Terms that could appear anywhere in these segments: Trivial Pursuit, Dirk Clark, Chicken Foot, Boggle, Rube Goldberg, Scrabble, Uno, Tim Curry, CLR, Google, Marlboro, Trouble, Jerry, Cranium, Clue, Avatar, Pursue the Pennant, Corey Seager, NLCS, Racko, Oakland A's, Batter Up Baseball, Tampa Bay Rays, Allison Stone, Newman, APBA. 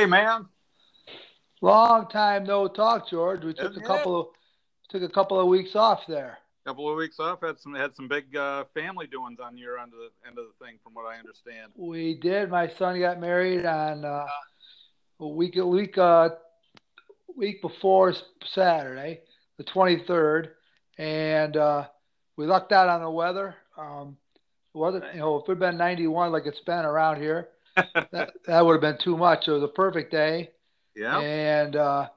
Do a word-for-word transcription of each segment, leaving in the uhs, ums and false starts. Hey, man. Long time no talk, George. We took Isn't a couple it? of took a couple of weeks off there. Couple of weeks off. Had some had some big uh, family doings on your end of the end of the thing, from what I understand. We did. My son got married on uh, a week a week uh, week before Saturday, the twenty-third, and uh, we lucked out on the weather. Um, it wasn't, you know, if it'd been ninety-one like it's been around here, that, that would have been too much. It was a perfect day. Yeah. And uh,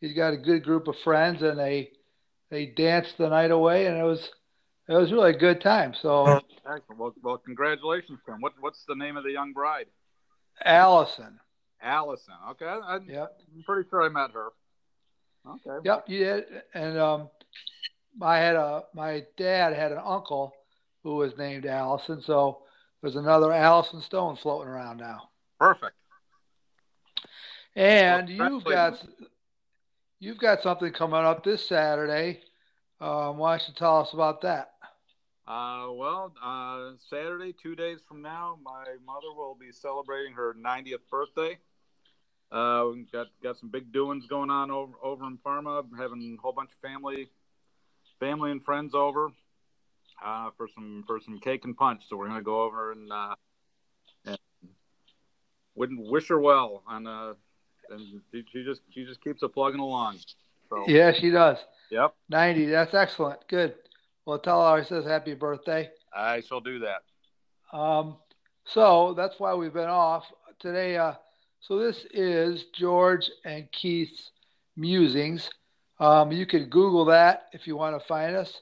he's got a good group of friends, and they they danced the night away, and it was it was really a good time. So, well, well, congratulations, Tim. What what's the name of the young bride? Allison. Allison. Okay. I'm yep. pretty sure I met her. Okay. Yep. You did. And um, I had a my dad had an uncle who was named Allison, so there's another Allison Stone floating around now. Perfect. And well, you've got you've got something coming up this Saturday. Um, why don't you tell us about that? Uh, well, uh, Saturday, two days from now, my mother will be celebrating her ninetieth birthday. Uh, we've got got some big doings going on over over in Parma. Having a whole bunch of family, family and friends over uh, for some for some cake and punch. So we're gonna go over and uh, and wish her well on a. And she just she just keeps it plugging along. So. Yeah, she does. Yep. ninety. That's excellent. Good. Well, tell her I says happy birthday. I shall do that. Um. So that's why we've been off today. Uh. So this is George and Keith's Musings. Um. You can Google that if you want to find us.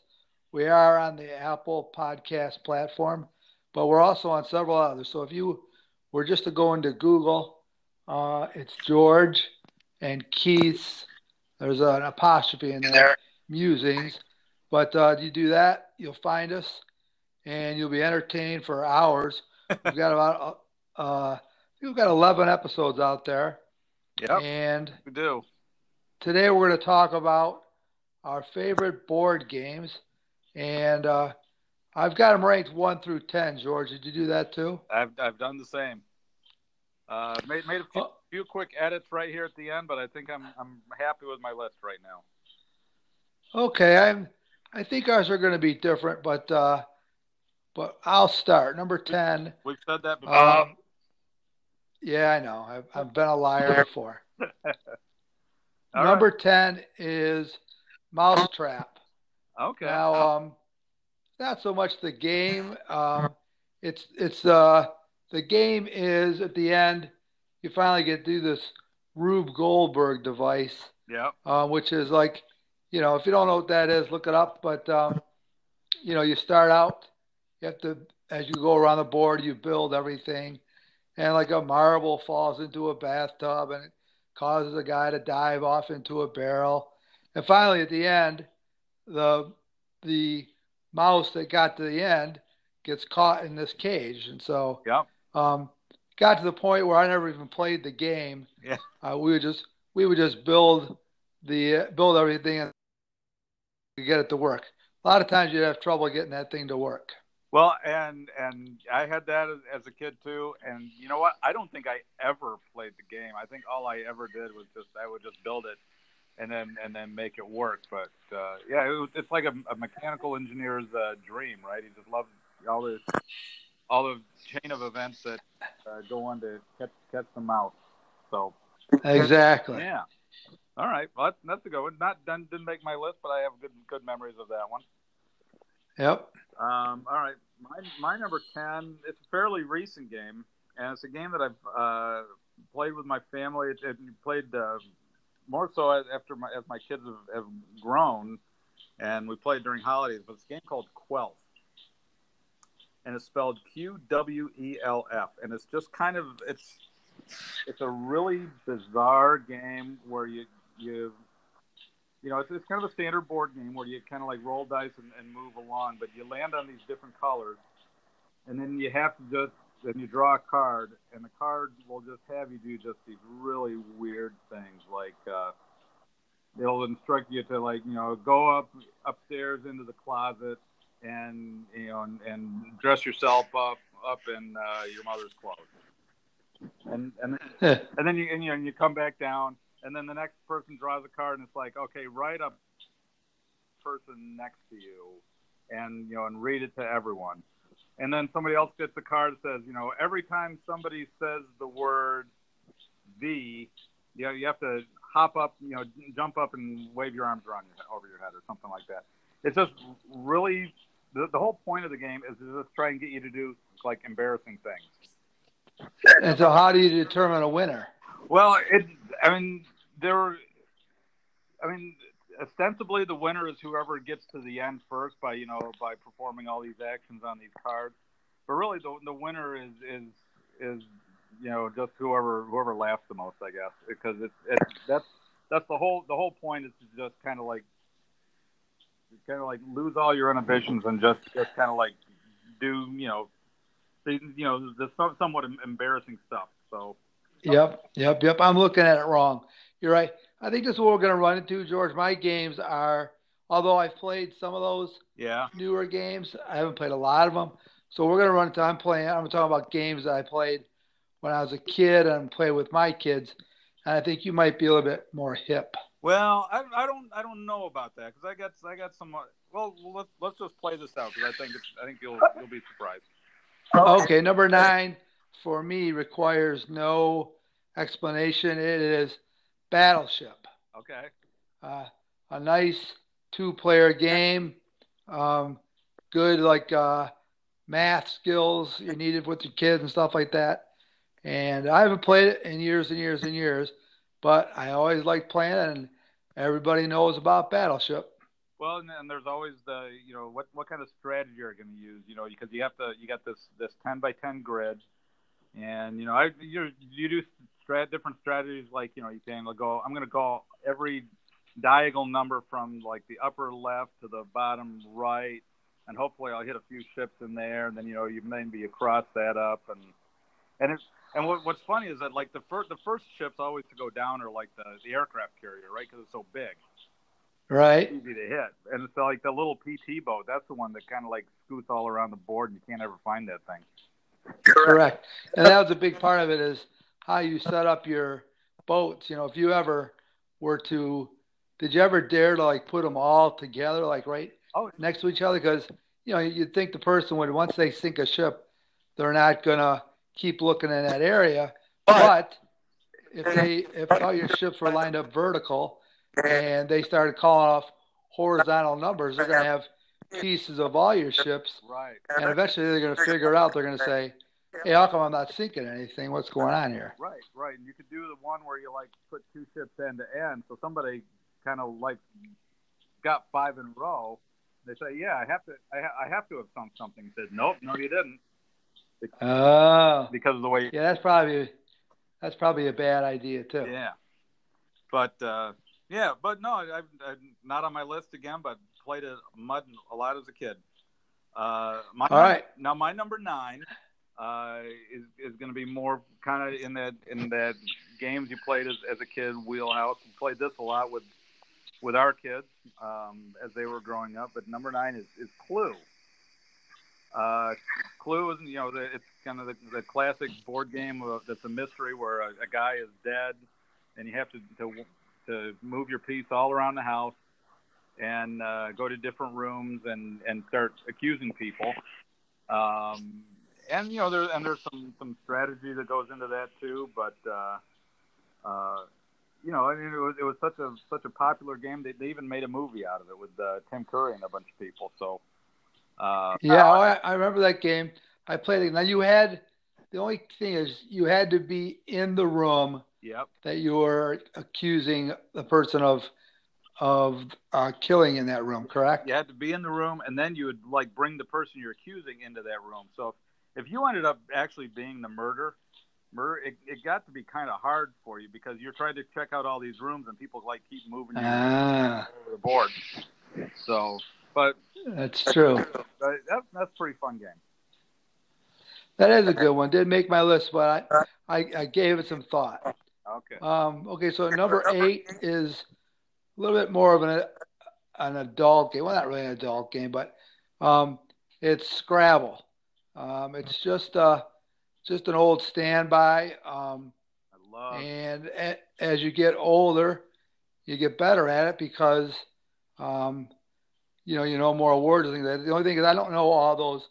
We are on the Apple Podcast platform, but we're also on several others. So if you were just to go into Google. Uh, it's George and Keith's, there's an apostrophe in there, Musings. But uh, you do that, you'll find us, and you'll be entertained for hours. We've got about, uh, we've got eleven episodes out there. Yep, and we do. Today we're going to talk about our favorite board games, and uh, I've got them ranked one through ten, George. Did you do that too? I've I've done the same. Uh, made made a few, oh. few quick edits right here at the end, but I think I'm I'm happy with my list right now. Okay, I'm I think ours are going to be different, but uh, but I'll start number ten. We've said that before. Um, yeah, I know. I've I've been a liar before. number right. ten is Mousetrap. Okay. Now, um, not so much the game. Um, it's it's uh. The game is, at the end, you finally get to do this Rube Goldberg device, yeah, uh, which is like, you know, if you don't know what that is, look it up. But, um, you know, you start out, you have to, as you go around the board, you build everything. And like a marble falls into a bathtub and it causes a guy to dive off into a barrel. And finally, at the end, the the mouse that got to the end gets caught in this cage. And so... yeah. Um, got to the point where I never even played the game. Yeah, uh, we would just we would just build the uh, build everything and get it to work. A lot of times you'd have trouble getting that thing to work. Well, and and I had that as a kid too. And you know what? I don't think I ever played the game. I think all I ever did was just I would just build it and then and then make it work. But uh, yeah, it was, it's like a, a mechanical engineer's uh, dream, right? He just loved all this. All the chain of events that uh, go on to catch, catch them out. So exactly. Yeah. All right. Well, that's, that's a good one. Not done. Didn't make my list, but I have good good memories of that one. Yep. Um. All right. My my number ten. It's a fairly recent game, and it's a game that I've uh, played with my family. It, it played uh, more so after my as my kids have, have grown, and we played during holidays. But it's a game called Quelf. And it's spelled Q W E L F, and it's just kind of it's it's a really bizarre game where you you you know it's, it's kind of a standard board game where you kind of like roll dice and, and move along, but you land on these different colors, and then you have to just then you draw a card, and the card will just have you do just these really weird things like uh, it'll instruct you to like you know go up upstairs into the closet. And you know, and, and dress yourself up up in uh, your mother's clothes, and and then, and then you and you, and you come back down, and then the next person draws a card, and it's like, okay, write a person next to you, and you know, and read it to everyone. And then somebody else gets a card that says, you know, every time somebody says the word "the," you know, you have to hop up, you know, jump up and wave your arms around your head, over your head, or something like that. It's just really the, the whole point of the game is to just try and get you to do like embarrassing things. And so, how do you determine a winner? Well, it. I mean, there were. I mean. Ostensibly, the winner is whoever gets to the end first by, you know, by performing all these actions on these cards. But really, the the winner is is is you know just whoever whoever laughs the most, I guess, because it's it's that's that's the whole the whole point is to just kind of like kind of like lose all your inhibitions and just just kind of like do you know you know the somewhat embarrassing stuff. So. Yep, yep, yep. I'm looking at it wrong. You're right. I think this is what we're going to run into, George. My games are, although I've played some of those yeah. newer games, I haven't played a lot of them. So we're going to run into, I'm playing, I'm talking about games that I played when I was a kid and played with my kids. And I think you might be a little bit more hip. Well, I, I don't, I don't know about that because I got, I got some. Well, let's let's just play this out because I think, it's, I think you'll, you'll be surprised. Okay, number nine for me requires no explanation. It is Battleship. Okay. Uh, a nice two-player game. Um, good, like, uh, math skills you needed with your kids and stuff like that. And I haven't played it in years and years and years, but I always like playing it, and everybody knows about Battleship. Well, and, and there's always the, you know, what, what kind of strategy are you going to use, you know, because you have to, you got this, this ten by ten grid, and, you know, I you you do different strategies, like, you know, you can go, I'm going to go every diagonal number from like the upper left to the bottom right, and hopefully I'll hit a few ships in there, and then, you know, you maybe you cross that up, and and it's, and what, what's funny is that like the first the first ships always to go down are like the, the aircraft carrier, right, because it's so big, right, it's easy to hit, and it's like the little P T boat, that's the one that kind of like scoots all around the board, and you can't ever find that thing. Correct. And that was a big part of it, is how you set up your boats. You know, if you ever were to, did you ever dare to like put them all together, like right oh. next to each other? Because, you know, you'd think the person would, once they sink a ship, they're not going to keep looking in that area. But if they, if all your ships were lined up vertical and they started calling off horizontal numbers, they're going to have pieces of all your ships. Right. And eventually they're going to figure out, they're going to say, hey, how come I'm not sinking anything? What's going on here? Right, right. And you could do the one where you, like, put two ships end to end. So somebody kind of, like, got five in a row. They say, yeah, I have to I, ha- I have to have sunk something. He said, nope, no, you didn't. Because, oh. Because of the way you... Yeah, that's probably, that's probably a bad idea, too. Yeah. But, uh, yeah, but no, I, I, not on my list again, but played a, mud, a lot as a kid. Uh, my, All right. Now, my number nine... Uh, is is going to be more kind of in that in that games you played as, as a kid wheelhouse. We played this a lot with with our kids um, as they were growing up. But number nine is, is Clue. Uh, Clue is you know the, it's kind of the, the classic board game of, that's a mystery where a, a guy is dead and you have to, to to move your piece all around the house and uh, go to different rooms and, and start accusing people. Um, And you know, there and there's some, some strategy that goes into that too. But uh, uh, you know, I mean, it was it was such a such a popular game. They they even made a movie out of it with uh, Tim Curry and a bunch of people. So uh, yeah, uh, I, I remember that game. I played it. Now you had the only thing is you had to be in the room yep. that you were accusing the person of of uh, killing in that room. Correct. You had to be in the room, and then you would like bring the person you're accusing into that room. So. If you ended up actually being the murder, murder it, it got to be kind of hard for you because you're trying to check out all these rooms and people like keep moving you ah. over the board. So, but that's true. That, that's a pretty fun game. That is a good one. Didn't make my list, but I, I, I gave it some thought. Okay. Um, okay. So number eight is a little bit more of an an adult game. Well, not really an adult game, but um, it's Scrabble. Um, it's just a just an old standby. Um, I love. And a, as you get older, you get better at it because, um, you know, you know more words. Things like that. The only thing is I don't know all those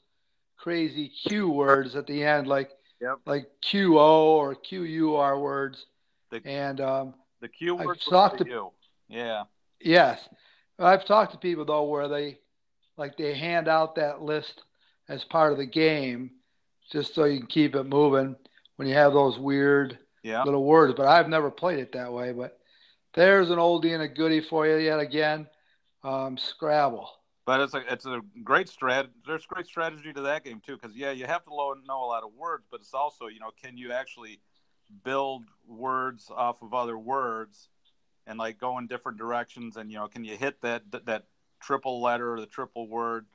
crazy Q words at the end, like yep. like Q O or Q U R words. The, and um, the Q words for you. Yeah. Yes. I've talked to people, though, where they like they hand out that list as part of the game just so you can keep it moving when you have those weird yeah. little words. But I've never played it that way. But there's an oldie and a goodie for you yet again, um, Scrabble. But it's a, it's a great strategy. There's great strategy to that game, too, because, yeah, you have to know a lot of words, but it's also, you know, can you actually build words off of other words and like go in different directions, and you know, can you hit that that triple letter or the triple word?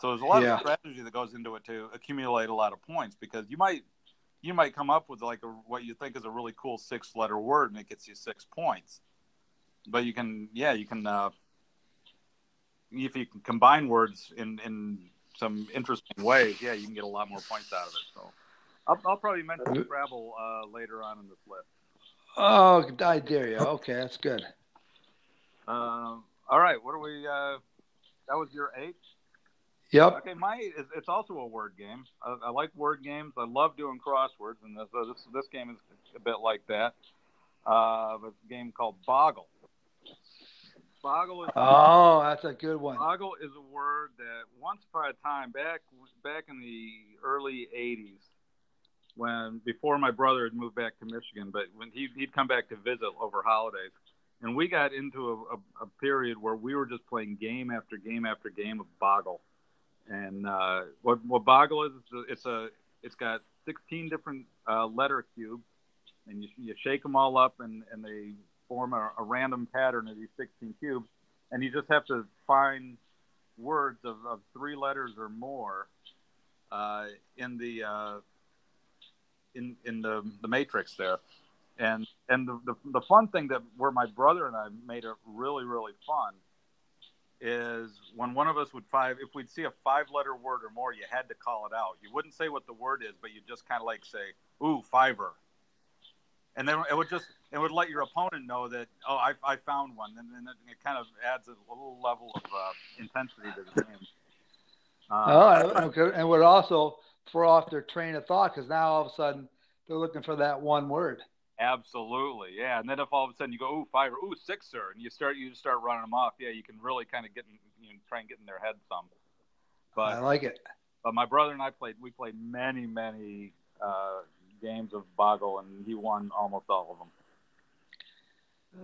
So there's a lot yeah. of strategy that goes into it to accumulate a lot of points, because you might you might come up with like a, what you think is a really cool six letter word, and it gets you six points. But you can yeah you can uh, if you can combine words in in some interesting ways, yeah, you can get a lot more points out of it. So I'll, I'll probably mention Scrabble uh, later on in this list. Oh, I dare you. Okay, that's good. Um, all right, what are we? Uh, that was your eight? Yep. Okay, my it's also a word game. I, I like word games. I love doing crosswords, and this this, this game is a bit like that. Uh, a game called Boggle. Boggle is oh, that's a good one. Boggle is a word that once upon a time, back back in the early eighties. When before my brother had moved back to Michigan, but when he, he'd come back to visit over holidays, and we got into a, a, a period where we were just playing game after game after game of Boggle. And uh, what what Boggle is, it's a it's got sixteen different uh, letter cubes, and you you shake them all up, and, and they form a, a random pattern of these sixteen cubes, and you just have to find words of, of three letters or more uh, in the uh, in in the the matrix there, and and the, the the fun thing that where my brother and I made it really really fun is when one of us would five if we'd see a five letter word or more, you had to call it out. You wouldn't say what the word is, but you just kind of like say, "Ooh, fiver," and then it would just it would let your opponent know that, oh, I I found one, and then it, it kind of adds a little level of uh, intensity to the game. Uh, oh, okay. And would also for off their train of thought, because now all of a sudden they're looking for that one word. Absolutely, yeah. And then if all of a sudden you go, ooh, five, ooh, sixer, and you start you start running them off, yeah, you can really kind of get in, you know, try and get in their head some. But I like it. But my brother and I played. We played many, many uh, games of Boggle, and he won almost all of them.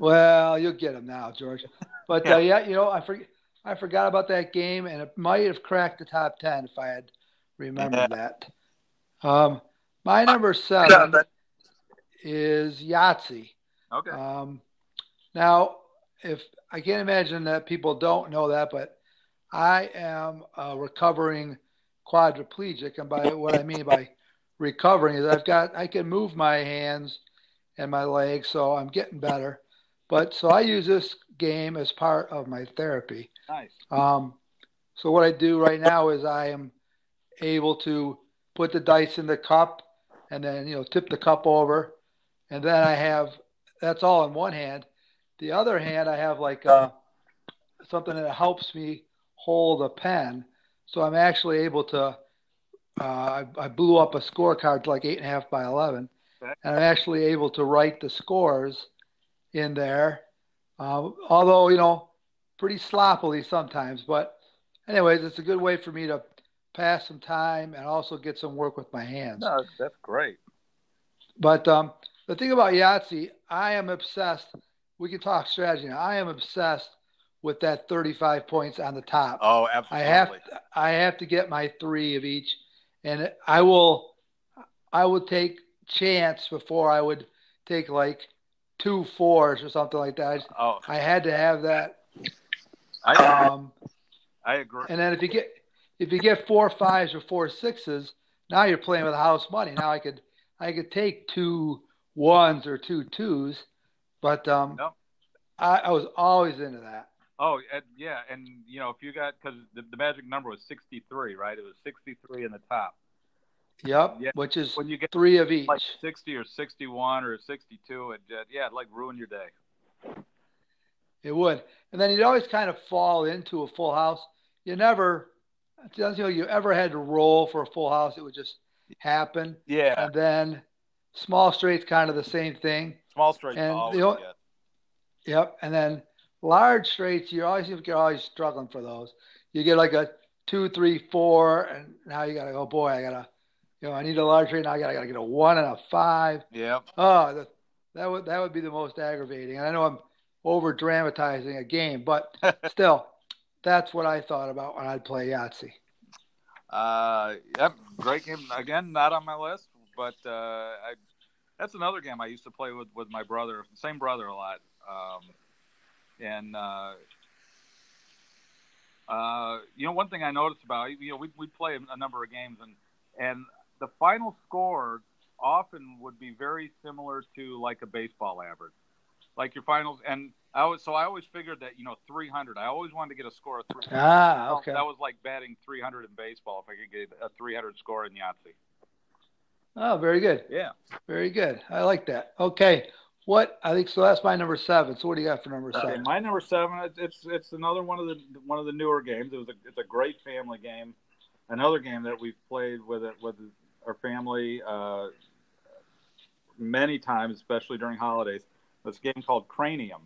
Well, you'll get him now, George. But yeah, uh, yeah you know, I forget. I forgot about that game, and it might have cracked the top ten if I had. Remember that. Um, my number seven is Yahtzee. Okay. Um, now, if I can't imagine that people don't know that, but I am a recovering quadriplegic, and by what I mean by recovering is I've got I can move my hands and my legs, so I'm getting better. But so I use this game as part of my therapy. Nice. Um, so what I do right now is I am able to put the dice in the cup and then, you know, tip the cup over. And then I have, that's all in one hand. The other hand, I have like uh, something that helps me hold a pen. So I'm actually able to, uh, I, I blew up a scorecard to like eight and a half by eleven. And I'm actually able to write the scores in there. Uh, although, you know, pretty sloppily sometimes, but anyways, it's a good way for me to pass some time and also get some work with my hands. No, that's great. But um, the thing about Yahtzee, I am obsessed. We can talk strategy now. I am obsessed with that thirty-five points on the top. Oh, absolutely. I have to, I have to get my three of each, and I will I will take chance before I would take like two fours or something like that. I, just, oh. I had to have that. I um, I agree. And then if you get If you get four fives or four sixes, now you're playing with house money. Now I could I could take two ones or two twos, but um, no. I, I was always into that. Oh, yeah, and you know if you got because the, the magic number was sixty-three, right? It was sixty-three in the top, Yep. Yeah. Which is when you get three of each. Like sixty or sixty-one or sixty-two, it uh, yeah, it'd like ruin your day. It would. And then you'd always kind of fall into a full house. You never, until you ever had to roll for a full house, it would just happen. Yeah. And then small straight's kind of the same thing. Small straight. And always, the, yeah. Yep. And then large straights, you always you're always struggling for those. You get like a two, three, four, and now you gotta go, oh boy, I gotta, you know, I need a large straight. Now I gotta, I gotta get a one and a five. Yeah. Oh, that, that would that would be the most aggravating. And I know I'm over dramatizing a game, but still, that's what I thought about when I'd play Yahtzee. Uh, yep, great game. Again, not on my list, but uh, I, that's another game I used to play with, with my brother, same brother a lot. Um, and uh, uh, you know, one thing I noticed about, you know, we we play a number of games, and and the final score often would be very similar to like a baseball average. Like your finals, and I was so I always figured that, you know, three hundred. I always wanted to get a score of three hundred. Ah, okay. That was like batting three hundred in baseball. If I could get a three hundred score in Yahtzee. Oh, very good. Yeah, very good. I like that. Okay, what I think so. That's my number seven. So what do you got for number seven? Okay, my number seven. It's it's another one of the one of the newer games. It was a, it's a great family game. Another game that we've played with it with our family uh, many times, especially during holidays. This game called Cranium.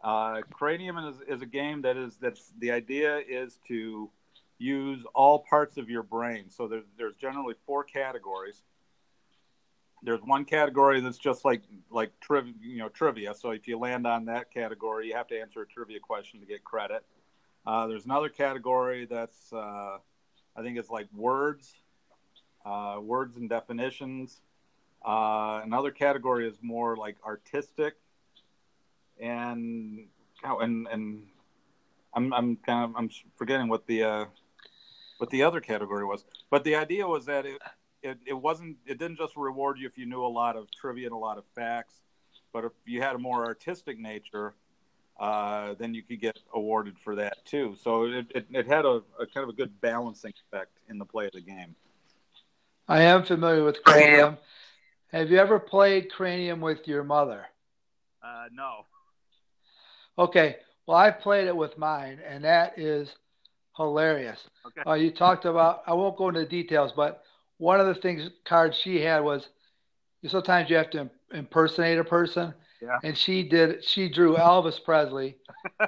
Uh, Cranium is, is a game that is that's the idea is to use all parts of your brain. So there's there's generally four categories. There's one category that's just like like triv, you know trivia. So if you land on that category, you have to answer a trivia question to get credit. Uh, there's another category that's uh, I think it's like words, uh, words and definitions. Uh, another category is more like artistic, and oh, and and I'm I'm kind of I'm forgetting what the uh, what the other category was. But the idea was that it, it it wasn't it didn't just reward you if you knew a lot of trivia and a lot of facts, but if you had a more artistic nature, uh, then you could get awarded for that too. So it it, it had a, a kind of a good balancing effect in the play of the game. I am familiar with Graham. Have you ever played Cranium with your mother? Uh, no. Okay. Well, I've played it with mine, and that is hilarious. Okay. Uh, you talked about, I won't go into details, but one of the things cards she had was sometimes you have to impersonate a person. Yeah. And she did, she drew Elvis Presley,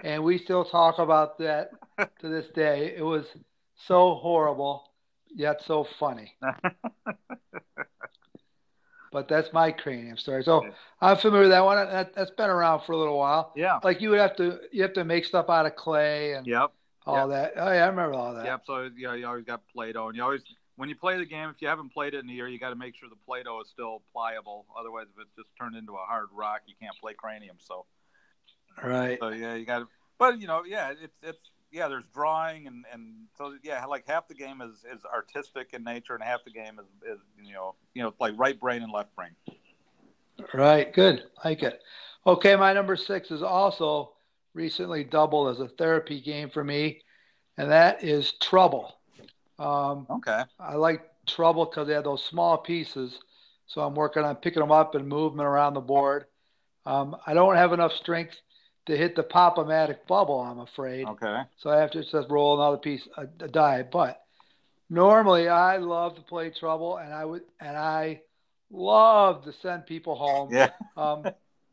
and we still talk about that to this day. It was so horrible, yet so funny. But that's my Cranium story. So I'm familiar with that one. That, that's been around for a little while. Yeah. Like you would have to, you have to make stuff out of clay and yep. all yep. that. Oh yeah, I remember all that. Yep. So you know, you always got Play-Doh, and you always, when you play the game, if you haven't played it in a year, you got to make sure the Play-Doh is still pliable. Otherwise, if it's just turned into a hard rock, you can't play Cranium. So. Right. So yeah, you got to, but you know, yeah, it's, it's, yeah, there's drawing and, and so yeah, like half the game is, is artistic in nature, and half the game is, is you know you know like right brain and left brain. Right, good, like it. Okay, my number six is also recently doubled as a therapy game for me, and that is Trouble. Um, okay. I like Trouble because they have those small pieces, so I'm working on picking them up and moving them around the board. Um, I don't have enough strength to hit the pop-o-matic bubble, I'm afraid. Okay. So I have to just roll another piece, a, a die. But normally I love to play Trouble, and I would, and I love to send people home. Yeah. um,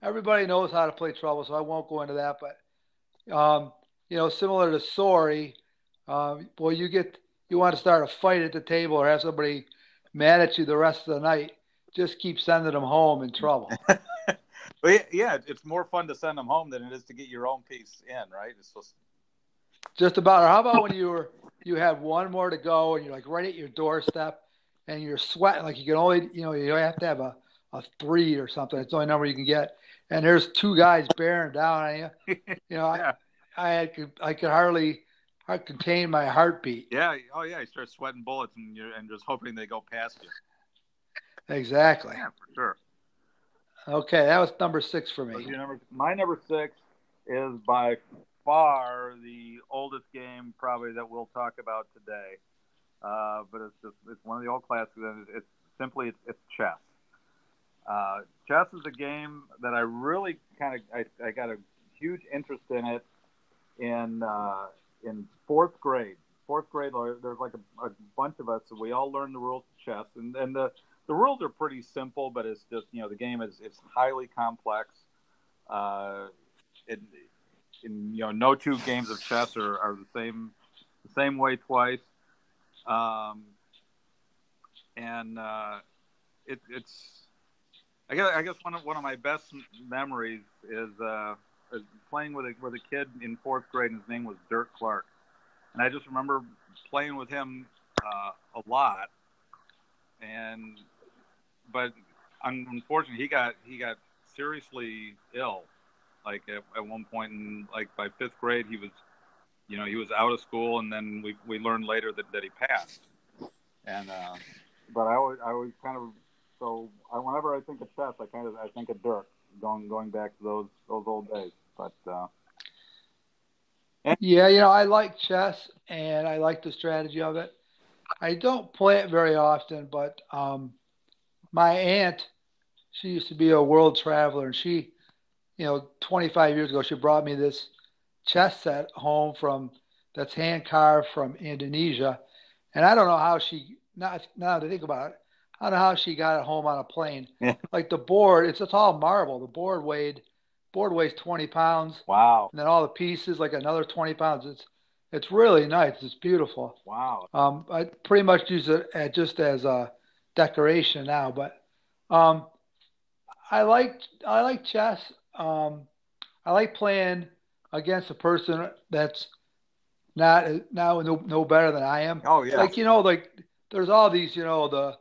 everybody knows how to play Trouble, so I won't go into that. But um, you know, similar to Sorry, uh, well, you get you want to start a fight at the table or have somebody mad at you the rest of the night. Just keep sending them home in Trouble. But yeah, it's more fun to send them home than it is to get your own piece in, right? It's just just about. Or how about when you were you had one more to go and you're like right at your doorstep and you're sweating like you can only you know you have to have a, a three or something. It's the only number you can get, and there's two guys bearing down on you. You know, yeah. I I could I could hardly I contain my heartbeat. Yeah. Oh yeah. You start sweating bullets and you're and just hoping they go past you. Exactly. Yeah, for sure. Okay, that was number six for me. Number, my number six is by far the oldest game probably that we'll talk about today. Uh, but it's just it's one of the old classics, and it's simply it's, it's chess. Uh, chess is a game that I really kind of I, I got a huge interest in it in uh, in fourth grade. Fourth grade, there's like a, a bunch of us, so we all learned the rules of chess, and, and the the rules are pretty simple, but it's just you know the game is it's highly complex. Uh, it, in, you know, no two games of chess are, are the same the same way twice. Um, and uh, it, it's I guess I guess one of one of my best memories is, uh, is playing with a with a kid in fourth grade, and his name was Dirk Clark. And I just remember playing with him uh, a lot, and but unfortunately he got he got seriously ill. Like at, at one point, in like by fifth grade, he was, you know, he was out of school, and then we we learned later that, that he passed. And uh, but I always I always kind of so I, whenever I think of chess, I kind of I think of Dirk going going back to those those old days, but. Uh, Yeah, you know, I like chess, and I like the strategy of it. I don't play it very often, but um, my aunt, she used to be a world traveler, and she, you know, twenty-five years ago, she brought me this chess set home from that's hand-carved from Indonesia, and I don't know how she, now, now to think about it, I don't know how she got it home on a plane. Yeah. Like the board, it's, it's all marble. The board weighed... board weighs twenty pounds. Wow. And then all the pieces, like another twenty pounds. It's it's really nice. It's beautiful. Wow. Um, I pretty much use it at, just as a decoration now. But um, I like I like chess. Um, I like playing against a person that's not now no, no better than I am. Oh yeah. Like you know, like there's all these you know the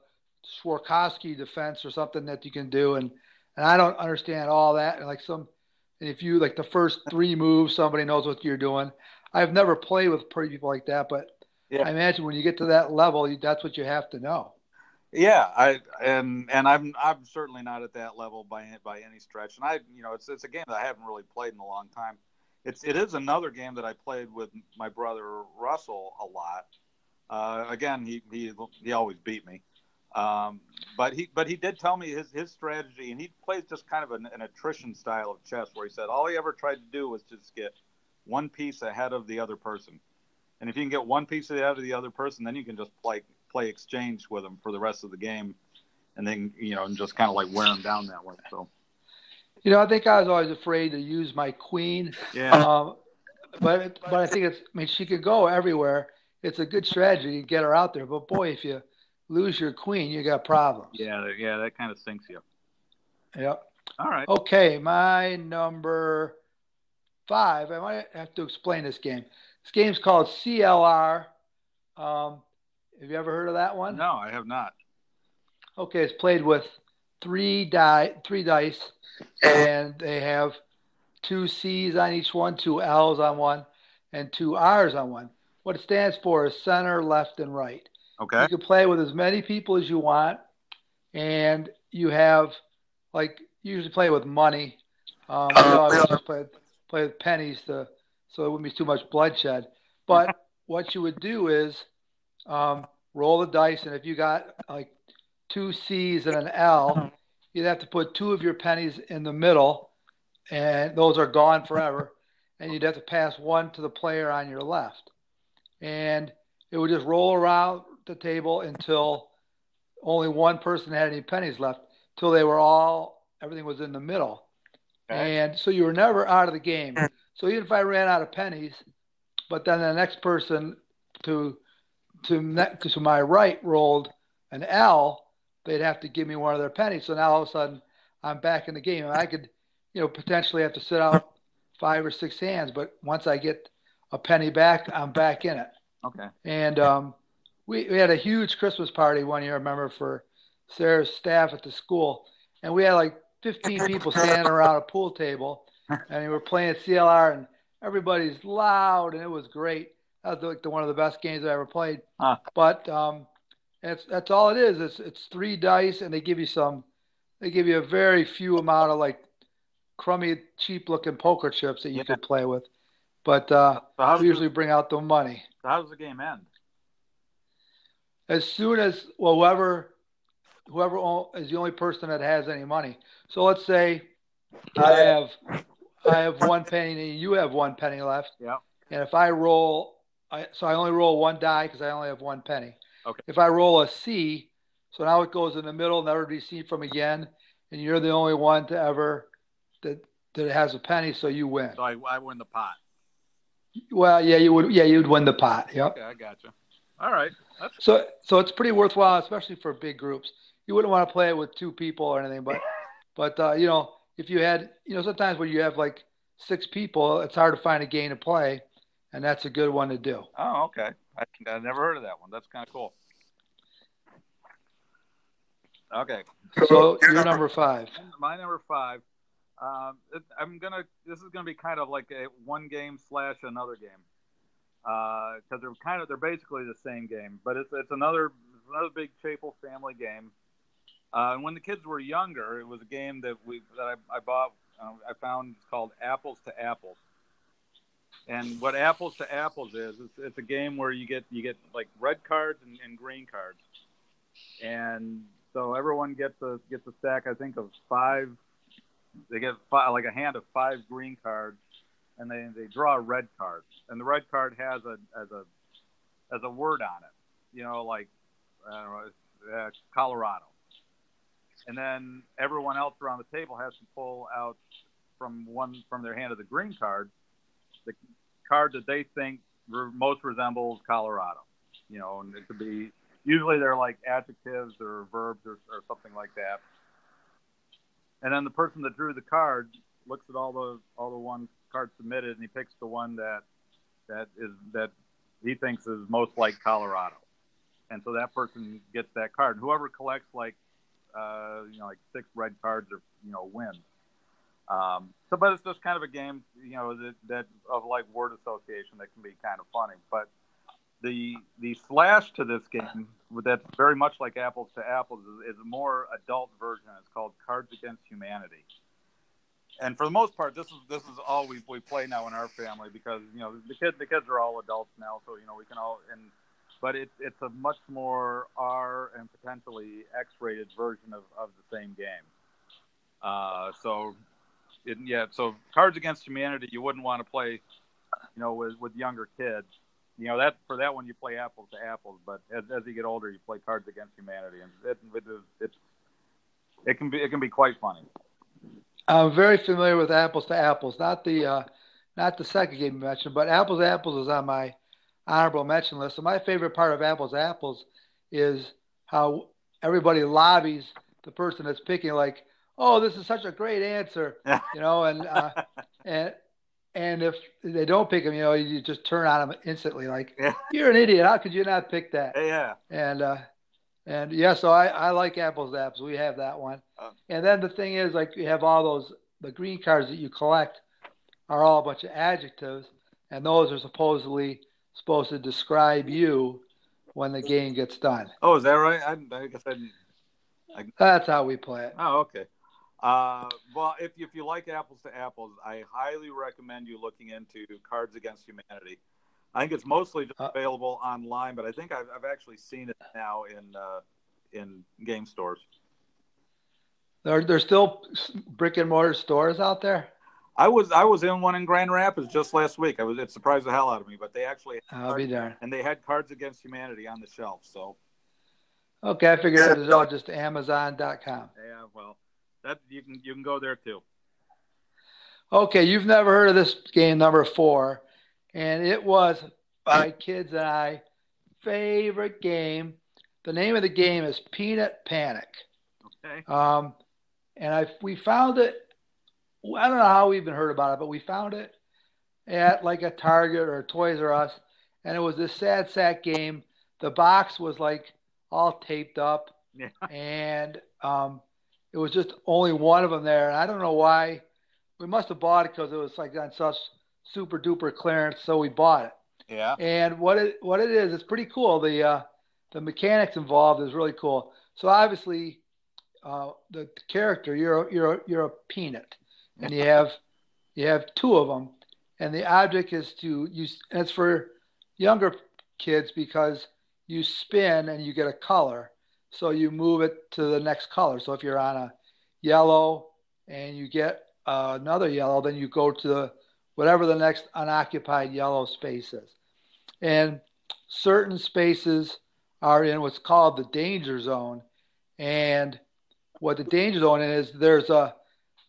Sworkowski defense or something that you can do, and and I don't understand all that. And like some. And if you, like, the first three moves, somebody knows what you're doing. I've never played with pretty people like that, but yeah. I imagine when you get to that level, you, that's what you have to know. Yeah, I and and I'm I'm certainly not at that level by by any stretch. And I, you know, it's it's a game that I haven't really played in a long time. It's it is another game that I played with my brother Russell a lot. Uh, again, he he he always beat me. Um, but he, but he did tell me his, his strategy, and he plays just kind of an, an attrition style of chess, where he said all he ever tried to do was just get one piece ahead of the other person, and if you can get one piece ahead of the other person, then you can just play play exchange with them for the rest of the game, and then you know, and just kind of like wear them down that way. So, you know, I think I was always afraid to use my queen. Yeah. Um, but but I think it's I mean she could go everywhere. It's a good strategy to get her out there. But boy, if you lose your queen, you got problems. Yeah, yeah, that kind of sinks you. Yep. All right. Okay, my number five. I might have to explain this game. This game's called C L R. Um, have you ever heard of that one? No, I have not. Okay, it's played with three die, three dice, and they have two C's on each one, two L's on one, and two R's on one. What it stands for is center, left, and right. Okay. You can play with as many people as you want, and you have, like, you usually play with money. Um, you know, I would play, play with pennies to, so it wouldn't be too much bloodshed. But what you would do is um, roll the dice, and if you got, like, two C's and an L, you'd have to put two of your pennies in the middle, and those are gone forever, and you'd have to pass one to the player on your left. And it would just roll around the table until only one person had any pennies left, till they were all, everything was in the middle. Okay. And so you were never out of the game. So even if I ran out of pennies, but then the next person to, to, ne- to my right rolled an L, they'd have to give me one of their pennies. So now all of a sudden I'm back in the game, and I could, you know, potentially have to sit out five or six hands. But once I get a penny back, I'm back in it. Okay. And, um, We we had a huge Christmas party one year, I remember, for Sarah's staff at the school. And we had like fifteen people standing around a pool table. And we were playing C L R, and everybody's loud, and it was great. That was like the, one of the best games I ever played. Huh. But um, it's, that's all it is. It's it's three dice, and they give you some – they give you a very few amount of like crummy, cheap-looking poker chips that you yeah. could play with. But uh, so we usually the, bring out the money. So how does the game end? as soon as well, whoever whoever is the only person that has any money. So let's say I have I have one penny, you have one penny left. Yeah. And if I roll, I, so I only roll one die because I only have one penny. Okay. If I roll a C, so now it goes in the middle, never to be seen from again, and you're the only one to ever that that has a penny, so you win. So I, I win the pot. Well, yeah, you would. Yeah, you'd win the pot. Yeah. Okay, I gotcha. All right. That's... So, so it's pretty worthwhile, especially for big groups. You wouldn't want to play it with two people or anything, but, but uh, you know, if you had, you know, sometimes when you have like six people, it's hard to find a game to play, and that's a good one to do. Oh, okay. I, I never heard of that one. That's kind of cool. Okay. So your number five. My number five. Um, it, I'm gonna. This is gonna be kind of like a one game slash another game, because uh, they're kind of they're basically the same game, but it's it's another it's another big Chapel family game. Uh, and when the kids were younger, it was a game that we that I, I bought. Uh, I found it's called Apples to Apples. And what Apples to Apples is, it's, it's a game where you get you get like red cards and, and green cards, and so everyone gets a gets a stack. I think of five. They get five, like a hand of five green cards, and they, they draw a red card. And the red card has a as a as a word on it, you know, like I don't know, it's, uh, Colorado. And then everyone else around the table has to pull out from one from their hand of the green card the card that they think re- most resembles Colorado, you know. And it could be usually they're like adjectives or verbs or, or something like that. And then the person that drew the card looks at all the all the ones cards submitted, and he picks the one that that is that he thinks is most like Colorado. And so that person gets that card. Whoever collects like uh, you know like six red cards, or you know, wins. Um, so, but it's just kind of a game, you know, that, that of like word association that can be kind of funny. But the the slash to this game, that's very much like Apples to Apples, is, is a more adult version. It's called Cards Against Humanity. And for the most part, this is this is all we we play now in our family, because you know the kids the kids are all adults now, so you know we can all and but it's it's a much more R and potentially X-rated version of, of the same game. Uh, so it, yeah, so Cards Against Humanity, you wouldn't want to play, you know, with with younger kids. You know, that for that one, you play Apples to Apples, but as, as you get older, you play Cards Against Humanity, and it, it, it, it can be it can be quite funny. I'm very familiar with Apples to Apples, not the uh, not the second game you mentioned, but Apples to Apples is on my honorable mention list. And my favorite part of Apples to Apples is how everybody lobbies the person that's picking, like, "Oh, this is such a great answer," you know, and uh, and. And if they don't pick them, you know, you just turn on them instantly. Like, yeah. You're an idiot. How could you not pick that? Yeah. And, uh, and yeah, so I, I like Apples to Apples. We have that one. Oh. And then the thing is, like, you have all those, the green cards that you collect are all a bunch of adjectives. And those are supposedly supposed to describe you when the game gets done. Oh, is that right? I, I guess I didn't. I... That's how we play it. Oh, okay. Uh, well, if, if you like Apples to Apples, I highly recommend you looking into Cards Against Humanity. I think it's mostly just available uh, online, but I think I've, I've actually seen it now in uh, in game stores. There, there's still brick and mortar stores out there. I was I was in one in Grand Rapids just last week. I was it surprised the hell out of me, but they actually had I'll cards, be there, and they had Cards Against Humanity on the shelf. So okay, I figured it was all just Amazon dot com. Yeah, well. That, you can you can go there too. Okay, you've never heard of this game, number four, and it was my kids and I favorite game. The name of the game is Peanut Panic. Okay. Um, and I we found it. I don't know how we even heard about it, but we found it at like a Target or a Toys R Us, and it was this sad sack game. The box was like all taped up, yeah. and um. It was just only one of them there, and I don't know why. We must have bought it because it was like on such super duper clearance, so we bought it. Yeah. And what it what it is, it's pretty cool. The uh, the mechanics involved is really cool. So obviously, uh, the character you're you're you're a peanut, and you have you have two of them, and the object is to use. It's for younger kids because you spin and you get a color. So you move it to the next color. So if you're on a yellow and you get uh, another yellow, then you go to the, whatever the next unoccupied yellow space is. And certain spaces are in what's called the danger zone. And what the danger zone is, there's a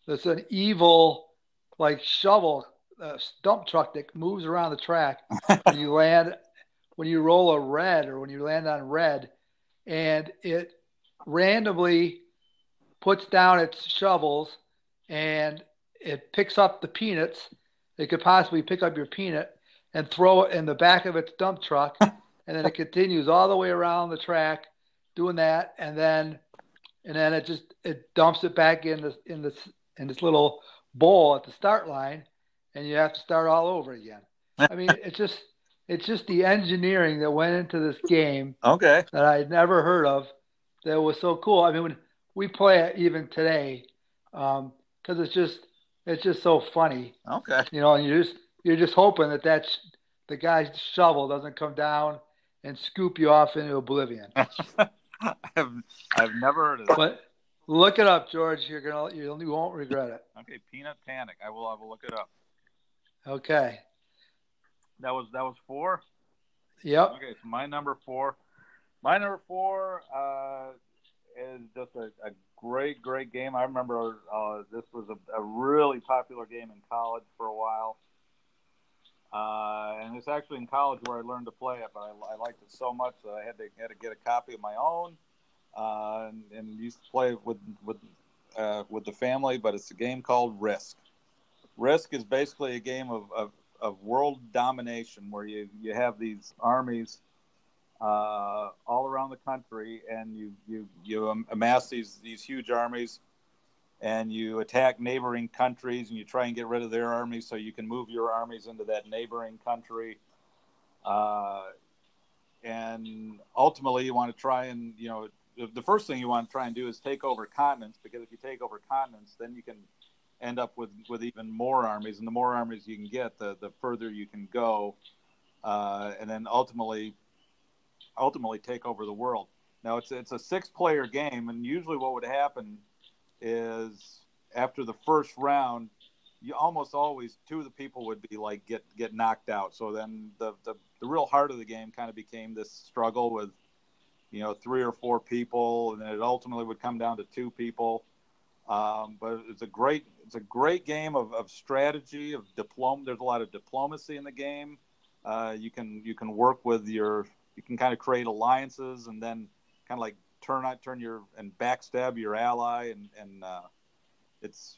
there's an evil like shovel uh, dump truck that moves around the track when you land when you roll a red or when you land on red, and it randomly puts down its shovels and it picks up the peanuts. It could possibly pick up your peanut and throw it in the back of its dump truck, and then it continues all the way around the track doing that, and then and then it just it dumps it back in this in this in this little bowl at the start line, and you have to start all over again. I mean, it's just it's just the engineering that went into this game. Okay. That I had never heard of. That was so cool. I mean, when we play it even today, um, because it's just it's just so funny. Okay. You know, and you just you're just hoping that that sh- the guy's shovel doesn't come down and scoop you off into oblivion. I've I've never heard of that. But look it up, George. You're gonna you'll, you won't regret it. Okay, Peanut Panic. I will I will look it up. Okay. That was that was four? Yep. Okay, so my number four. My number four uh, is just a, a great, great game. I remember uh, this was a, a really popular game in college for a while. Uh, and it's actually in college where I learned to play it, but I, I liked it so much that I had to had to get a copy of my own, uh, and, and used to play with with uh, with the family. But it's a game called Risk. Risk is basically a game of, of, of world domination where you, you have these armies uh, all around the country, and you you you amass these these huge armies. And you attack neighboring countries, and you try and get rid of their armies so you can move your armies into that neighboring country. Uh, and ultimately, you want to try and, you know, the first thing you want to try and do is take over continents, because if you take over continents, then you can end up with, with even more armies. And the more armies you can get, the, the further you can go. Uh, and then ultimately, ultimately take over the world. Now, it's, it's a six-player game, and usually what would happen is after the first round, you almost always two of the people would be like get get knocked out. So then the the, the real heart of the game kind of became this struggle with, you know, three or four people, and then it ultimately would come down to two people. Um, but it's a great it's a great game of, of strategy of diplom. There's a lot of diplomacy in the game. Uh, you can you can work with your you can kind of create alliances and then kind of like. Turn out, turn your and backstab your ally, and and uh, it's.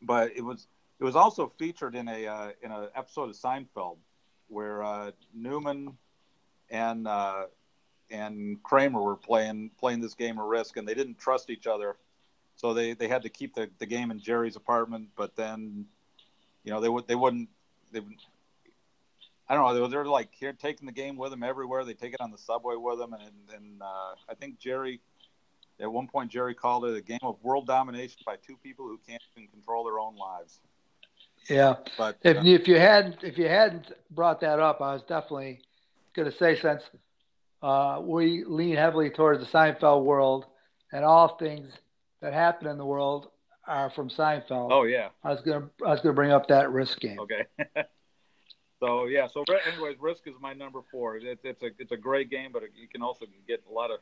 But it was it was also featured in a uh, in an episode of Seinfeld, where uh, Newman and uh, and Kramer were playing playing this game of Risk, and they didn't trust each other, so they, they had to keep the, the game in Jerry's apartment. But then, you know, they would they wouldn't they. Wouldn't, I don't know. They were, they were like here, taking the game with them everywhere. They take it on the subway with them, and and uh, I think Jerry, at one point, Jerry called it a game of world domination by two people who can't even control their own lives. Yeah, but if uh, if you hadn't if you hadn't brought that up, I was definitely going to say, since uh, we lean heavily towards the Seinfeld world, and all things that happen in the world are from Seinfeld. Oh yeah, I was gonna I was gonna bring up that Risk game. Okay. So yeah, so anyways, Risk is my number four. It's it's a it's a great game, but it, you can also get a lot of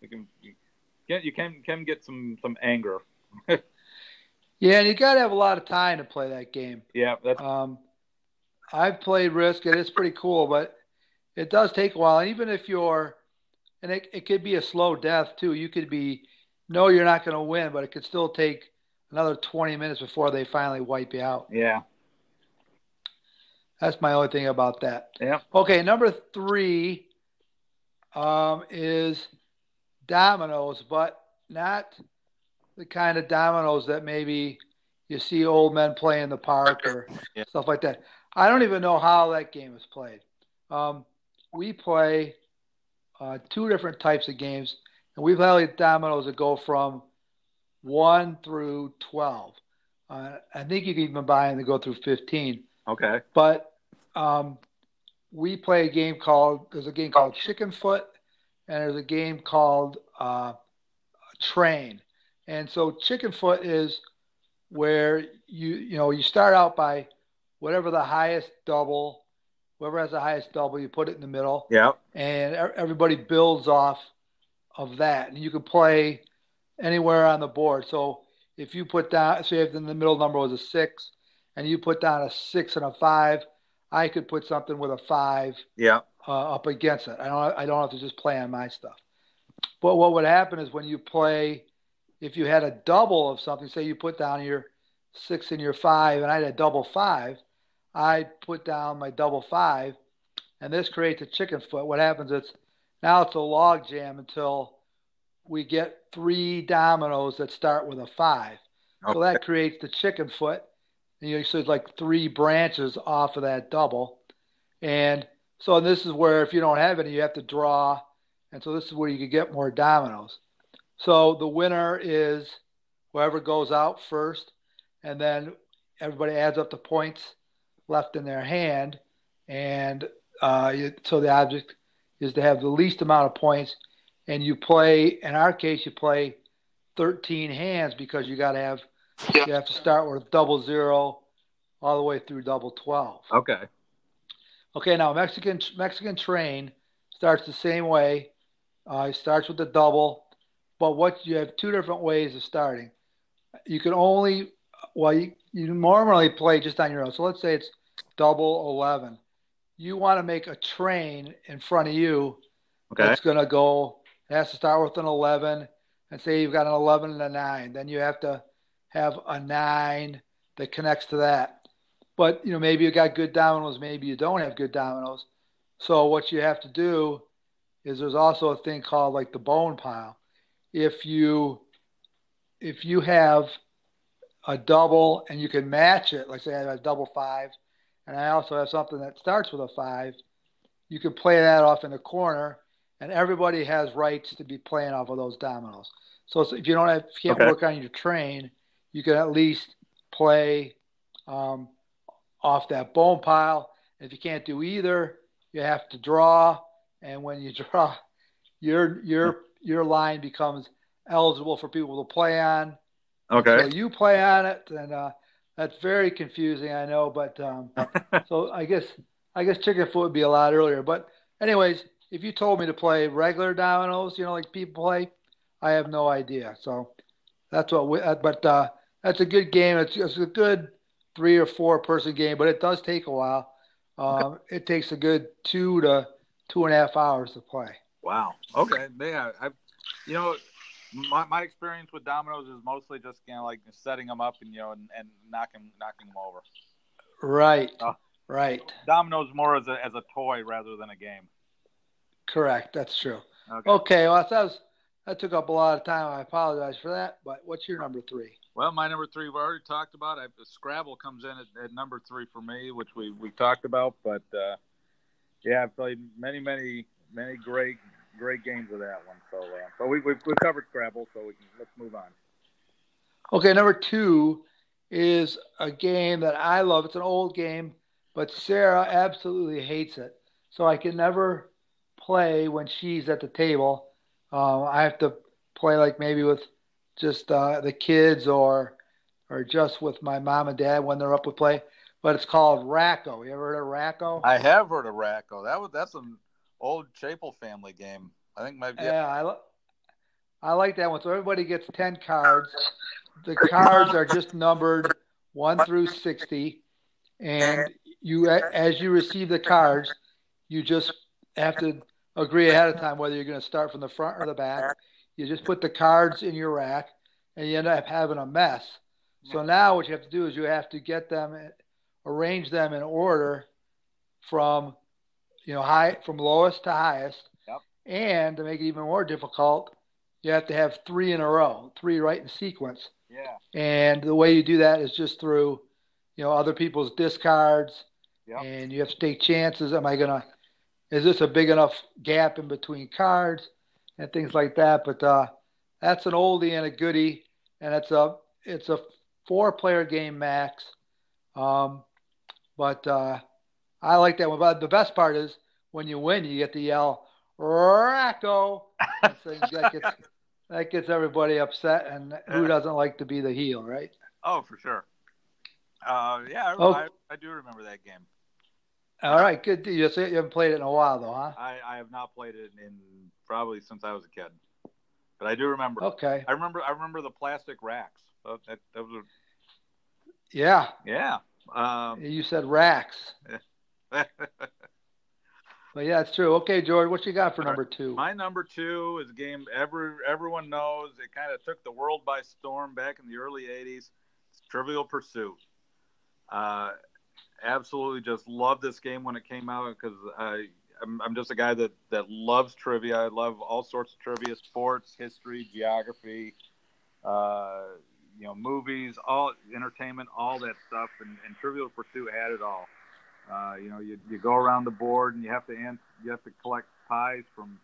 you can you get you can can get some some anger. Yeah, and you gotta have a lot of time to play that game. Yeah, that's. Um, I've played Risk, and it's pretty cool, but it does take a while. And even if you're, and it it could be a slow death too. You could be, no, you're not going to win, but it could still take another twenty minutes before they finally wipe you out. Yeah. That's my only thing about that. Yeah. Okay, number three um, is dominoes, but not the kind of dominoes that maybe you see old men play in the park or yeah. stuff like that. I don't even know how that game is played. Um, we play uh, two different types of games, and we play dominoes that go from one through twelve. Uh, I think you can even buy them to go through fifteen. Okay. But um, we play a game called, there's a game called Chicken Foot, and there's a game called uh, Train. And so Chicken Foot is where you, you know, you start out by whatever the highest double, whoever has the highest double, you put it in the middle. Yeah. And everybody builds off of that. And you can play anywhere on the board. So if you put down, say if the middle number was a six, and you put down a six and a five, I could put something with a five yeah. uh, up against it. I don't I don't have to just play on my stuff. But what would happen is when you play, if you had a double of something, say you put down your six and your five, and I had a double five, I'd put down my double five, and this creates a Chicken Foot. What happens is now it's a log jam until we get three dominoes that start with a five. Okay. So that creates the Chicken Foot. And you know, so it's like three branches off of that double. And so this is where if you don't have any, you have to draw. And so this is where you could get more dominoes. So the winner is whoever goes out first, and then everybody adds up the points left in their hand. And uh, so the object is to have the least amount of points. And you play, in our case, you play thirteen hands because you got to have yeah. you have to start with double zero all the way through double twelve. Okay. Okay. Now Mexican Mexican Train starts the same way. Uh, it starts with the double, but what you have two different ways of starting. You can only well you, you normally play just on your own. So let's say it's double eleven. You want to make a train in front of you. Okay. That's gonna go. It has to start with an eleven, and say you've got an eleven and a nine. Then you have to have a nine that connects to that. But, you know, maybe you got good dominoes, maybe you don't have good dominoes. So what you have to do is there's also a thing called like the bone pile. If you if you have a double and you can match it, like say I have a double five, and I also have something that starts with a five, you can play that off in the corner. And everybody has rights to be playing off of those dominoes. So if you don't have, if you can't okay. work on your train, you can at least play um, off that bone pile. If you can't do either, you have to draw. And when you draw, your your your line becomes eligible for people to play on. Okay. So you play on it, and uh, that's very confusing, I know. But um, so I guess I guess Chicken Foot would be a lot earlier. But anyways. If you told me to play regular dominoes, you know, like people play, I have no idea. So that's what we, but uh, that's a good game. It's, it's a good three or four person game, but it does take a while. Um, it takes a good two to two and a half hours to play. Wow. Okay. Yeah. I, you know, my, my experience with dominoes is mostly just kind of like setting them up and, you know, and, and knocking, knocking them over. Right. Uh, right. Dominoes more as a, as a toy rather than a game. Correct. That's true. Okay. okay well, that, was, that took up a lot of time. I apologize for that. But what's your number three? Well, my number three, we already talked about. I, Scrabble comes in at, at number three for me, which we, we talked about. But, uh, yeah, I've played many, many, many great great games with that one. So, uh, so we, we've, we've covered Scrabble, so we can, let's move on. Okay, number two is a game that I love. It's an old game, but Sarah absolutely hates it. So I can never play when she's at the table. Uh, I have to play like maybe with just uh, the kids or or just with my mom and dad when they're up with play. But it's called Racko. You ever heard of Racko? I have heard of Racko. That was that's an old Chapel family game. I think my yeah. yeah I, I like that one. So everybody gets ten cards. The cards are just numbered one through sixty, and you as you receive the cards, you just have to agree ahead of time whether you're going to start from the front or the back. You just put the cards in your rack, and you end up having a mess. So now what you have to do is you have to get them, arrange them in order from, you know, high from lowest to highest. Yep. And to make it even more difficult, you have to have three in a row, three right in sequence. Yeah. And the way you do that is just through, you know, other people's discards. Yep. And you have to take chances. Am I going to Is this a big enough gap in between cards and things like that? But uh, that's an oldie and a goodie, and it's a it's a four-player game max. Um, but uh, I like that one. But the best part is when you win, you get to yell, Racko. So that, gets, that gets everybody upset. And who doesn't like to be the heel, right? Oh, for sure. Uh, yeah, I, oh. I, I do remember that game. All right, good. You haven't played it in a while, though, huh? I, I have not played it in probably since I was a kid, but I do remember. Okay, I remember. I remember the plastic racks. That, that, that was a... Yeah. Yeah. Um, you said racks. But yeah, it's true. Okay, George, what you got for number two? My number two is a game every everyone knows. It kind of took the world by storm back in the early eighties. It's Trivial Pursuit. Uh. Absolutely just loved this game when it came out because I I'm, I'm just a guy that that loves trivia. I love all sorts of trivia, sports, history, geography, uh you know, movies, all entertainment, all that stuff, and, and Trivial Pursuit had it all. Uh you know, you you go around the board and you have to answer, you have to collect pies from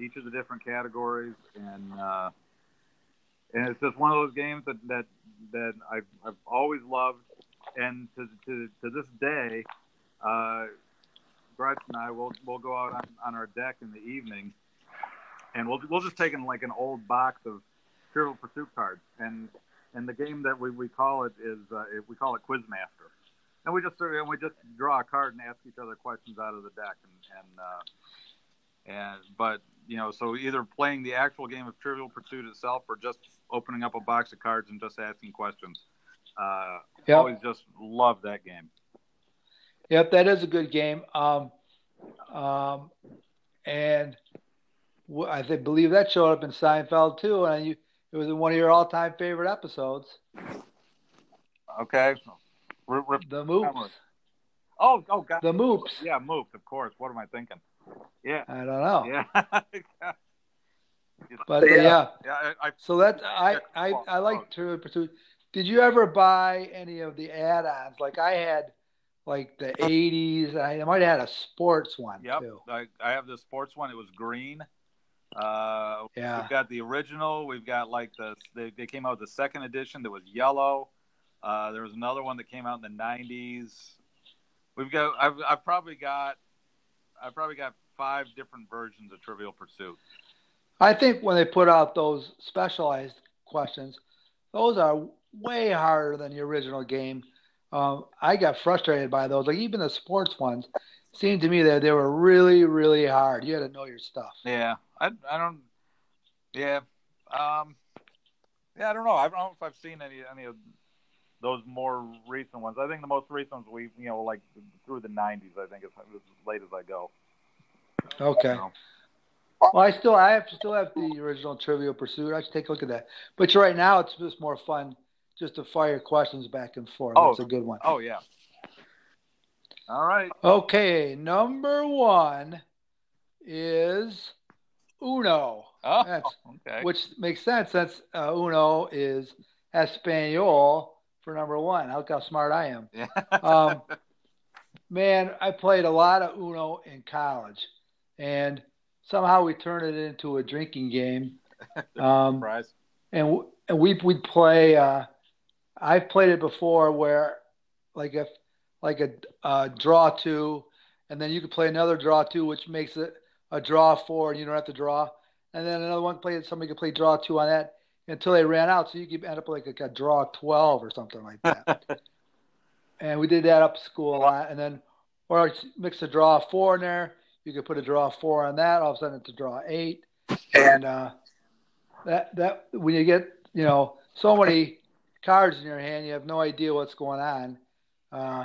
each of the different categories, and uh and it's just one of those games that that that I've I've always loved. And to, to to this day, uh, Brett and I will we'll go out on, on our deck in the evening, and we'll we'll just take in like an old box of Trivial Pursuit cards, and and the game that we, we call it is uh, we call it Quizmaster, and we just and we just draw a card and ask each other questions out of the deck, and and uh, and but you know, so either playing the actual game of Trivial Pursuit itself or just opening up a box of cards and just asking questions. Uh, yep. Always just loved that game. Yep, that is a good game. Um, um, and w- I th- believe that showed up in Seinfeld too, and you, it was in one of your all-time favorite episodes. Okay, R- R- the Moops. Oh, oh, God. The Moops. Yeah, Moops. Of course. What am I thinking? Yeah, I don't know. Yeah. But yeah, yeah. yeah I, I, so that's I I, I, I like to pursue. Did you ever buy any of the add-ons? Like I had, like the eighties. I might have had a sports one yep. too. I, I have the sports one. It was green. Uh, yeah. We've got the original. We've got like the they, they came out with the second edition that was yellow. Uh, there was another one that came out in the nineties. We've got. I've I've probably got. I've probably got five different versions of Trivial Pursuit. I think when they put out those specialized questions, those are way harder than the original game. Um, I got frustrated by those. Like even the sports ones seemed to me that they were really, really hard. You had to know your stuff. Yeah, I, I don't. Yeah, um, yeah, I don't know. I don't know if I've seen any any of those more recent ones. I think the most recent ones we, you know, like through the nineties. I think it's as late as I go. Okay. I Well, I still I have still have the original Trivial Pursuit. I should take a look at that. But right now, it's just more fun. Just to fire questions back and forth. Oh, that's a good one. Oh, yeah. All right. Okay, number one is Uno. Oh, that's, okay. Which makes sense since uh, Uno is Espanol for number one. Look how smart I am. Yeah. um, man, I played a lot of Uno in college, and somehow we turned it into a drinking game. Um, Surprise. And, and we we'd play... Uh, I've played it before where like if like a uh, draw two, and then you could play another draw two, which makes it a draw four, and you don't have to draw. And then another one played, somebody could play draw two on that until they ran out. So you could end up like a, a draw twelve or something like that. And we did that up at school a lot. And then, or mix a draw four in there. You could put a draw four on that. All of a sudden it's a draw eight. And uh, that, that when you get, you know, so many cards in your hand, you have no idea what's going on, uh,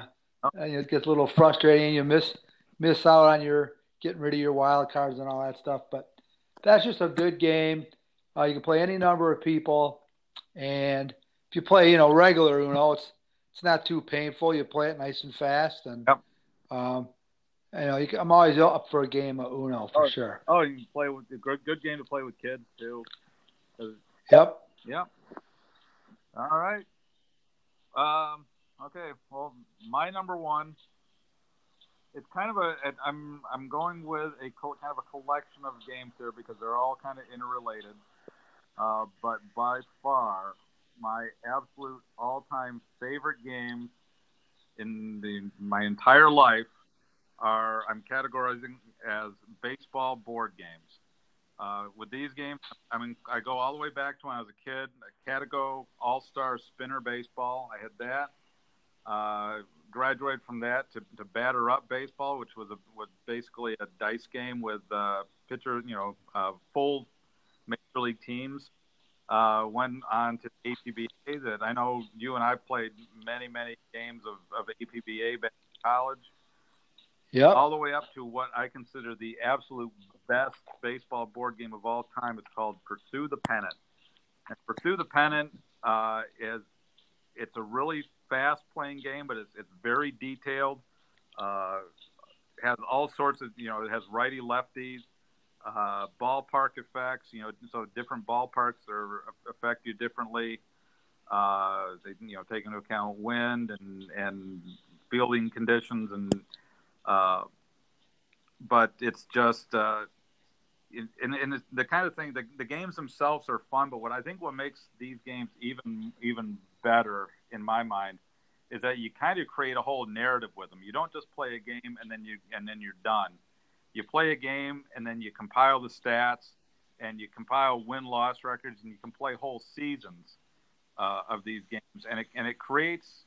and it gets a little frustrating. You miss miss out on your getting rid of your wild cards and all that stuff. But that's just a good game. Uh, you can play any number of people, and if you play, you know, regular Uno, it's it's not too painful. You play it nice and fast, and yep. um, you know, you can, I'm always up for a game of Uno for oh, sure. Oh, you can play with a good, good game to play with kids too. Yep. Yep. All right. Um, okay. Well, my number one. It's kind of a. I'm I'm going with a co- kind of a collection of games here because they're all kind of interrelated. Uh, but by far, my absolute all-time favorite game in the my entire life are I'm categorizing as baseball board games. Uh, with these games, I mean, I go all the way back to when I was a kid. Catago All-Star Spinner Baseball, I had that. Uh, graduated from that to, to Batter Up Baseball, which was a, was basically a dice game with uh, pitchers, you know, uh, full major league teams. Uh, went on to A P B A. That I know you and I played many, many games of, of A P B A back in college. Yeah. All the way up to what I consider the absolute best baseball board game of all time. It's called Pursue the Pennant. And Pursue the Pennant uh, is it's a really fast-playing game, but it's it's very detailed. Uh, has all sorts of you know it has righty lefties. Uh, ballpark effects, you know, so different ballparks are, affect you differently. Uh, they, you know, take into account wind and, and fielding conditions, and uh, but it's just uh, it, and, and it's the kind of thing. The, the games themselves are fun, but what I think what makes these games even even better in my mind is that you kind of create a whole narrative with them. You don't just play a game and then you and then you're done. You play a game, and then you compile the stats, and you compile win-loss records, and you can play whole seasons uh, of these games. And it, and it creates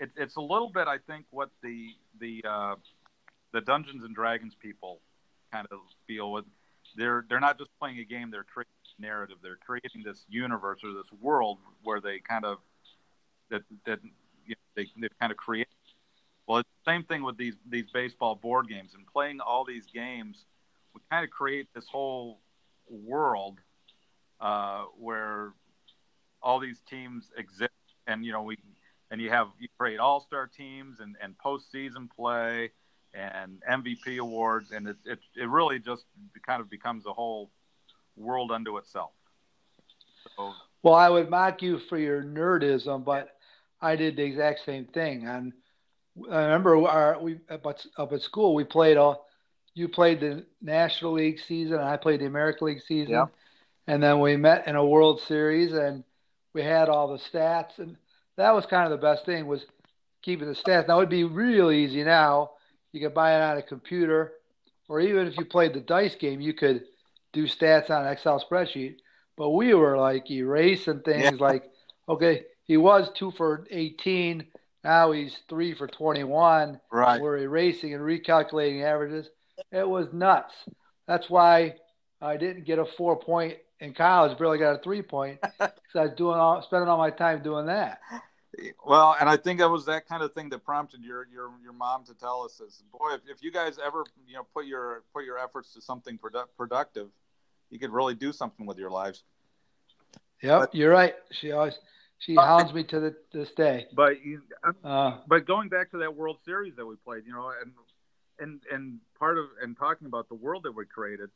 it, – it's a little bit, I think, what the the uh, the Dungeons and Dragons people kind of feel with. They're, they're not just playing a game. They're creating a narrative. They're creating this universe or this world where they kind of that, – that you know, they, they've kind of created. Well, it's the same thing with these, these baseball board games. And playing all these games, we kind of create this whole world uh, where all these teams exist. And, you know, we and you have you create all-star teams and, and postseason play and M V P awards. And it, it, it really just kind of becomes a whole world unto itself. So, well, I would mock you for your nerdism, but I did the exact same thing on – I remember our, we up at school, we played all, you played the National League season and I played the American League season. Yeah. And then we met in a World Series and we had all the stats. And that was kind of the best thing, was keeping the stats. Now, it would be real easy now. You could buy it on a computer, or even if you played the dice game, you could do stats on an Excel spreadsheet. But we were like erasing things. Yeah. Like, okay, he was two for eighteen. Now he's three for twenty-one. Right. We're erasing and recalculating averages. It was nuts. That's why I didn't get a four-point in college. Barely got a three-point because I was doing all, spending all my time doing that. Well, and I think that was that kind of thing that prompted your your, your mom to tell us this. Boy, if, if you guys ever you know put your put your efforts to something produ- productive, you could really do something with your lives. Yep, but, you're right. She always. She hounds me to the, this day. But you, uh, but going back to that World Series that we played, you know, and and and part of and talking about the world that we created,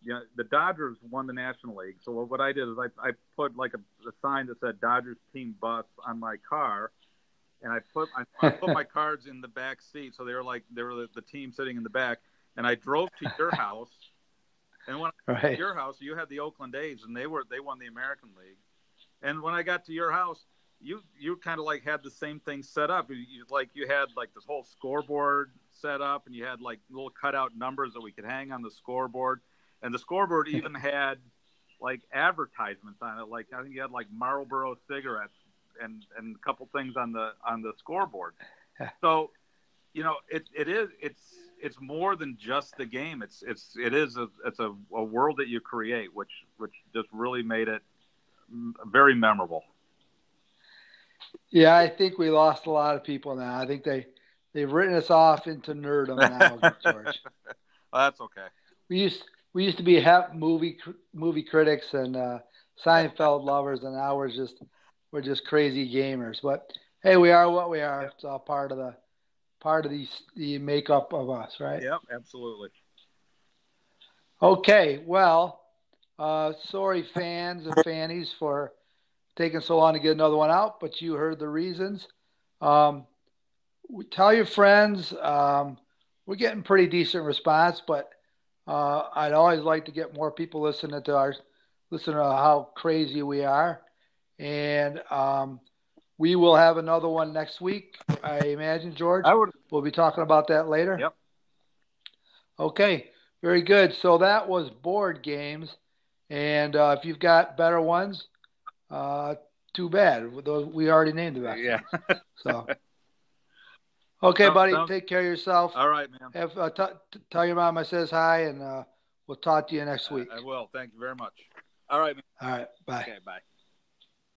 you know, the Dodgers won the National League. So what I did is I I put like a, a sign that said Dodgers team bus on my car, and I put I, I put my cards in the back seat, so they were like they were the, the team sitting in the back, and I drove to your house, and when I got right. to your house, you had the Oakland A's, and they were they won the American League. And when I got to your house, you you kind of like had the same thing set up. You, you, like you had like this whole scoreboard set up, and you had like little cutout numbers that we could hang on the scoreboard. And the scoreboard even had like advertisements on it. Like I think you had like Marlboro cigarettes and, and a couple things on the on the scoreboard. So, you know, it it is it's it's more than just the game. It's it's it is a, it's a, a world that you create, which which just really made it very memorable. Yeah, I think we lost a lot of people now. I think they, they've written us off into nerdom now, George. Well, that's okay. We used we used to be hep movie movie critics and uh, Seinfeld lovers, and now we're just we're just crazy gamers. But hey, we are what we are. Yep. It's all part of the part of the the makeup of us, right? Yep, absolutely. Okay, well. Uh, sorry, fans and fannies, for taking so long to get another one out, but you heard the reasons. Um, tell your friends. Um, we're getting pretty decent response, but uh, I'd always like to get more people listening to our listening to how crazy we are. And um, we will have another one next week, I imagine, George. I would. We'll be talking about that later. Yep, Okay, very good. So that was board games. And uh, if you've got better ones, uh, too bad. We already named the best. Yeah. So. Okay, no, buddy. No. Take care of yourself. All right, man. Have, uh, t- t- tell your mom I says hi, and uh, we'll talk to you next week. I, I will. Thank you very much. All right, man. All right. Bye. Okay, bye.